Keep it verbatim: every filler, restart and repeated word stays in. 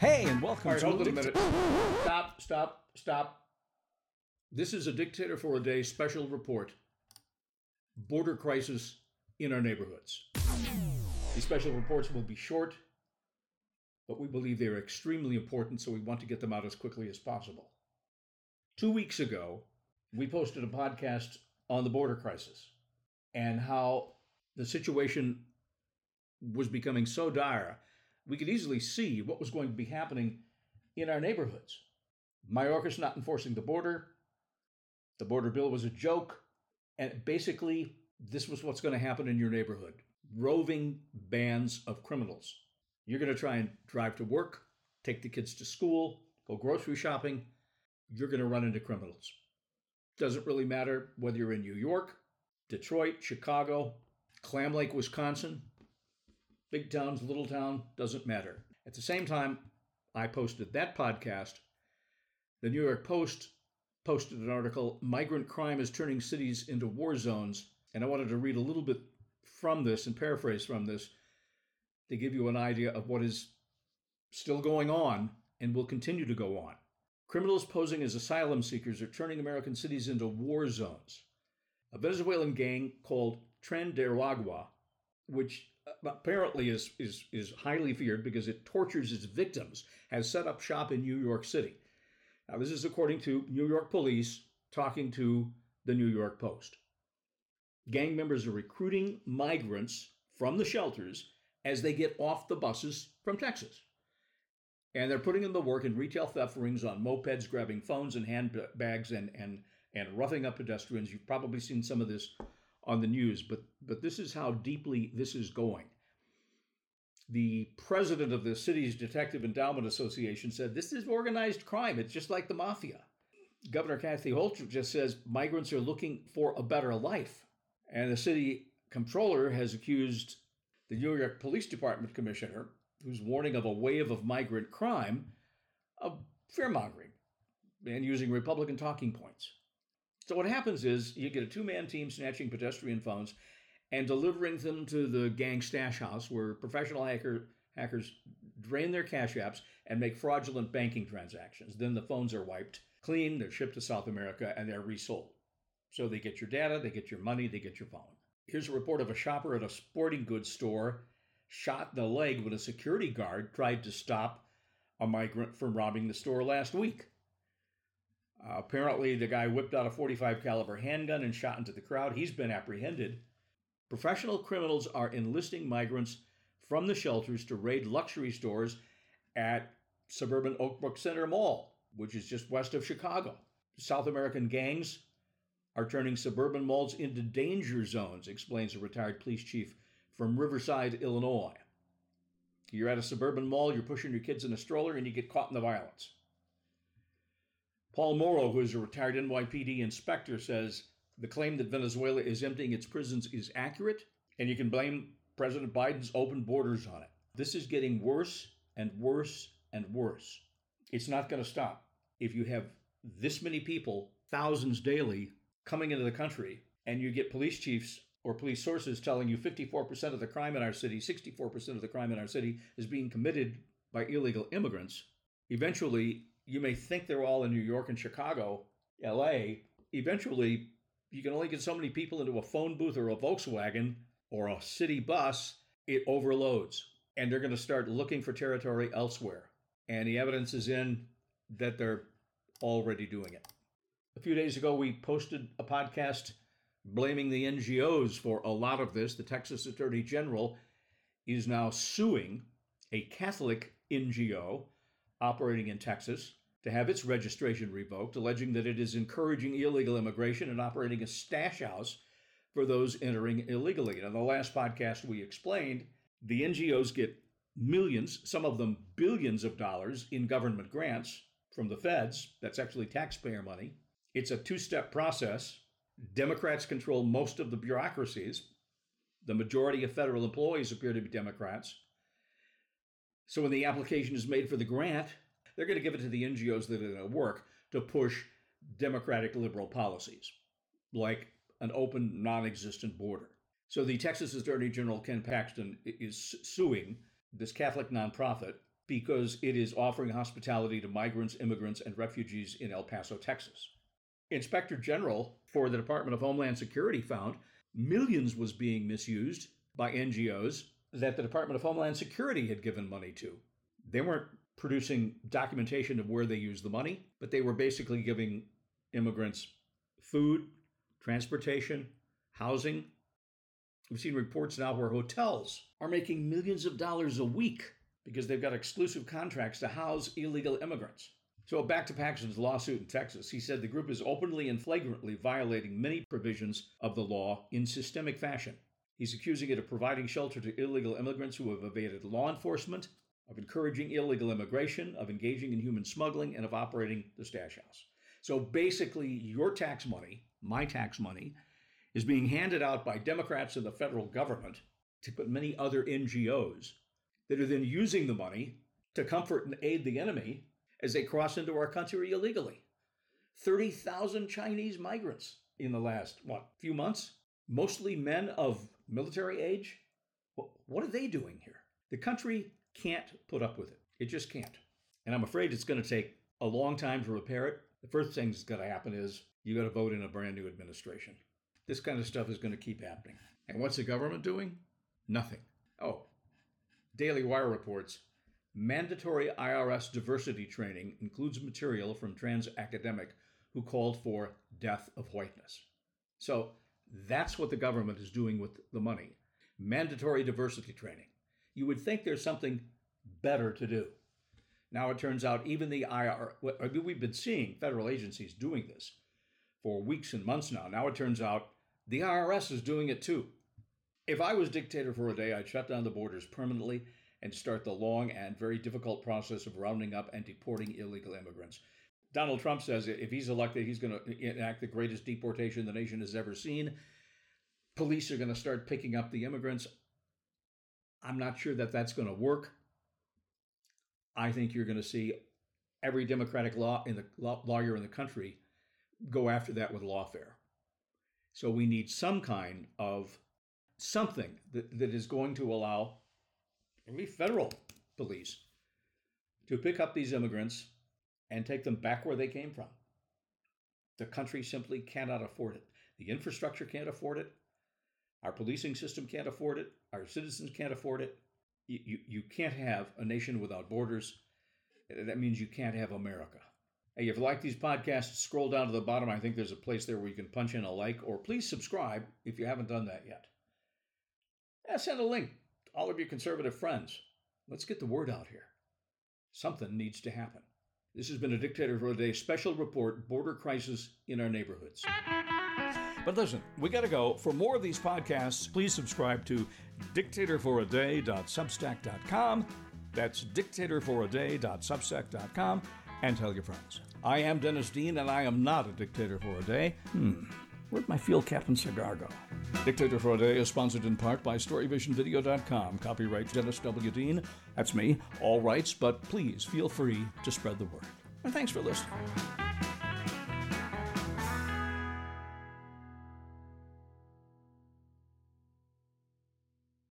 Hey, and welcome All right, to... hold it a minute. Stop, stop, stop. This is a Dictator for a Day special report. Border crisis in our neighborhoods. These special reports will be short, but we believe they are extremely important, so we want to get them out as quickly as possible. Two weeks ago, we posted a podcast on the border crisis and how the situation was becoming so dire, we could easily see what was going to be happening in our neighborhoods. Mayorkas not enforcing the border. The border bill was a joke. And basically, this was what's going to happen in your neighborhood. Roving bands of criminals. You're going to try and drive to work, take the kids to school, go grocery shopping. You're going to run into criminals. Doesn't really matter whether you're in New York, Detroit, Chicago, Clam Lake, Wisconsin. Big towns, little town, doesn't matter. At the same time, I posted that podcast. The New York Post posted an article, Migrant Crime is Turning Cities into War Zones. And I wanted to read a little bit from this and paraphrase from this to give you an idea of what is still going on and will continue to go on. Criminals posing as asylum seekers are turning American cities into war zones. A Venezuelan gang called Tren de Aragua, which apparently is, is, is highly feared because it tortures its victims, has set up shop in New York City. Now, this is according to New York police talking to the New York Post. Gang members are recruiting migrants from the shelters as they get off the buses from Texas. And they're putting in the work in retail theft rings on mopeds, grabbing phones and handbags and, and, and roughing up pedestrians. You've probably seen some of this on the news, but but this is how deeply this is going. The president of the city's Detective Endowment Association said, this is organized crime. It's just like the mafia. Governor Kathy Hochul just says migrants are looking for a better life. And the city comptroller has accused the New York Police Department commissioner, who's warning of a wave of migrant crime, of fear-mongering and using Republican talking points. So what happens is you get a two-man team snatching pedestrian phones and delivering them to the gang stash house where professional hacker, hackers drain their cash apps and make fraudulent banking transactions. Then the phones are wiped clean, they're shipped to South America, and they're resold. So they get your data, they get your money, they get your phone. Here's a report of a shopper at a sporting goods store shot in the leg when a security guard tried to stop a migrant from robbing the store last week. Uh, apparently, the guy whipped out a forty-five caliber handgun and shot into the crowd. He's been apprehended. Professional criminals are enlisting migrants from the shelters to raid luxury stores at suburban Oakbrook Center Mall, which is just west of Chicago. South American gangs are turning suburban malls into danger zones, explains a retired police chief from Riverside, Illinois. You're at a suburban mall, you're pushing your kids in a stroller, and you get caught in the violence. Paul Morrow, who is a retired N Y P D inspector, says the claim that Venezuela is emptying its prisons is accurate, and you can blame President Biden's open borders on it. This is getting worse and worse and worse. It's not going to stop. If you have this many people, thousands daily, coming into the country, and you get police chiefs or police sources telling you fifty-four percent of the crime in our city, sixty-four percent of the crime in our city is being committed by illegal immigrants, eventually, you may think they're all in New York and Chicago, L A. Eventually, you can only get so many people into a phone booth or a Volkswagen or a city bus. It overloads, and they're going to start looking for territory elsewhere. And the evidence is in that they're already doing it. A few days ago, we posted a podcast blaming the N G Os for a lot of this. The Texas Attorney General is now suing a Catholic N G O operating in Texas to have its registration revoked, alleging that it is encouraging illegal immigration and operating a stash house for those entering illegally. And in the last podcast we explained, the N G Os get millions, some of them billions of dollars in government grants from the feds. That's actually taxpayer money. It's a two-step process. Democrats control most of the bureaucracies. The majority of federal employees appear to be Democrats. So when the application is made for the grant, they're going to give it to the N G Os that are going to work to push Democratic liberal policies, like an open, non-existent border. So the Texas Attorney General Ken Paxton is suing this Catholic nonprofit because it is offering hospitality to migrants, immigrants, and refugees in El Paso, Texas. Inspector General for the Department of Homeland Security found millions was being misused by N G Os that the Department of Homeland Security had given money to. They weren't producing documentation of where they used the money, but they were basically giving immigrants food, transportation, housing. We've seen reports now where hotels are making millions of dollars a week because they've got exclusive contracts to house illegal immigrants. So back to Paxton's lawsuit in Texas, he said the group is openly and flagrantly violating many provisions of the law in systemic fashion. He's accusing it of providing shelter to illegal immigrants who have evaded law enforcement, of encouraging illegal immigration, of engaging in human smuggling, and of operating the stash house. So basically, your tax money, my tax money, is being handed out by Democrats in the federal government to put many other N G Os that are then using the money to comfort and aid the enemy as they cross into our country illegally. thirty thousand Chinese migrants in the last, what, few months? Mostly men of military age? What are they doing here? The country can't put up with it. It just can't. And I'm afraid it's going to take a long time to repair it. The first thing that's going to happen is you got to vote in a brand new administration. This kind of stuff is going to keep happening. And what's the government doing? Nothing. Oh, Daily Wire reports, mandatory I R S diversity training includes material from trans academic who called for death of whiteness. So that's what the government is doing with the money. Mandatory diversity training. You would think there's something better to do. Now it turns out even the I R S, we've been seeing federal agencies doing this for weeks and months now. Now it turns out the I R S is doing it too. If I was dictator for a day, I'd shut down the borders permanently and start the long and very difficult process of rounding up and deporting illegal immigrants. Donald Trump says if he's elected, he's going to enact the greatest deportation the nation has ever seen. Police are going to start picking up the immigrants. I'm not sure that that's going to work. I think you're going to see every Democratic law in the law, lawyer in the country go after that with lawfare. So we need some kind of something that, that is going to allow maybe federal police to pick up these immigrants and take them back where they came from. The country simply cannot afford it. The infrastructure can't afford it. Our policing system can't afford it. Our citizens can't afford it. You, you, you can't have a nation without borders. That means you can't have America. Hey, if you like these podcasts, scroll down to the bottom. I think there's a place there where you can punch in a like, or please subscribe if you haven't done that yet. Yeah, send a link to all of your conservative friends. Let's get the word out here. Something needs to happen. This has been a Dictator for a Day special report, Border Crisis in Our Neighborhoods. But listen, we got to go. For more of these podcasts, please subscribe to dictator for a day dot substack dot com. That's dictator for a day dot substack dot com. And tell your friends. I am Dennis Dean, and I am not a dictator for a day. Hmm. Where'd my field cap and cigar go? Dictator for a Day is sponsored in part by story vision video dot com. Copyright Dennis W. Dean. That's me. All rights, but please feel free to spread the word. And thanks for listening.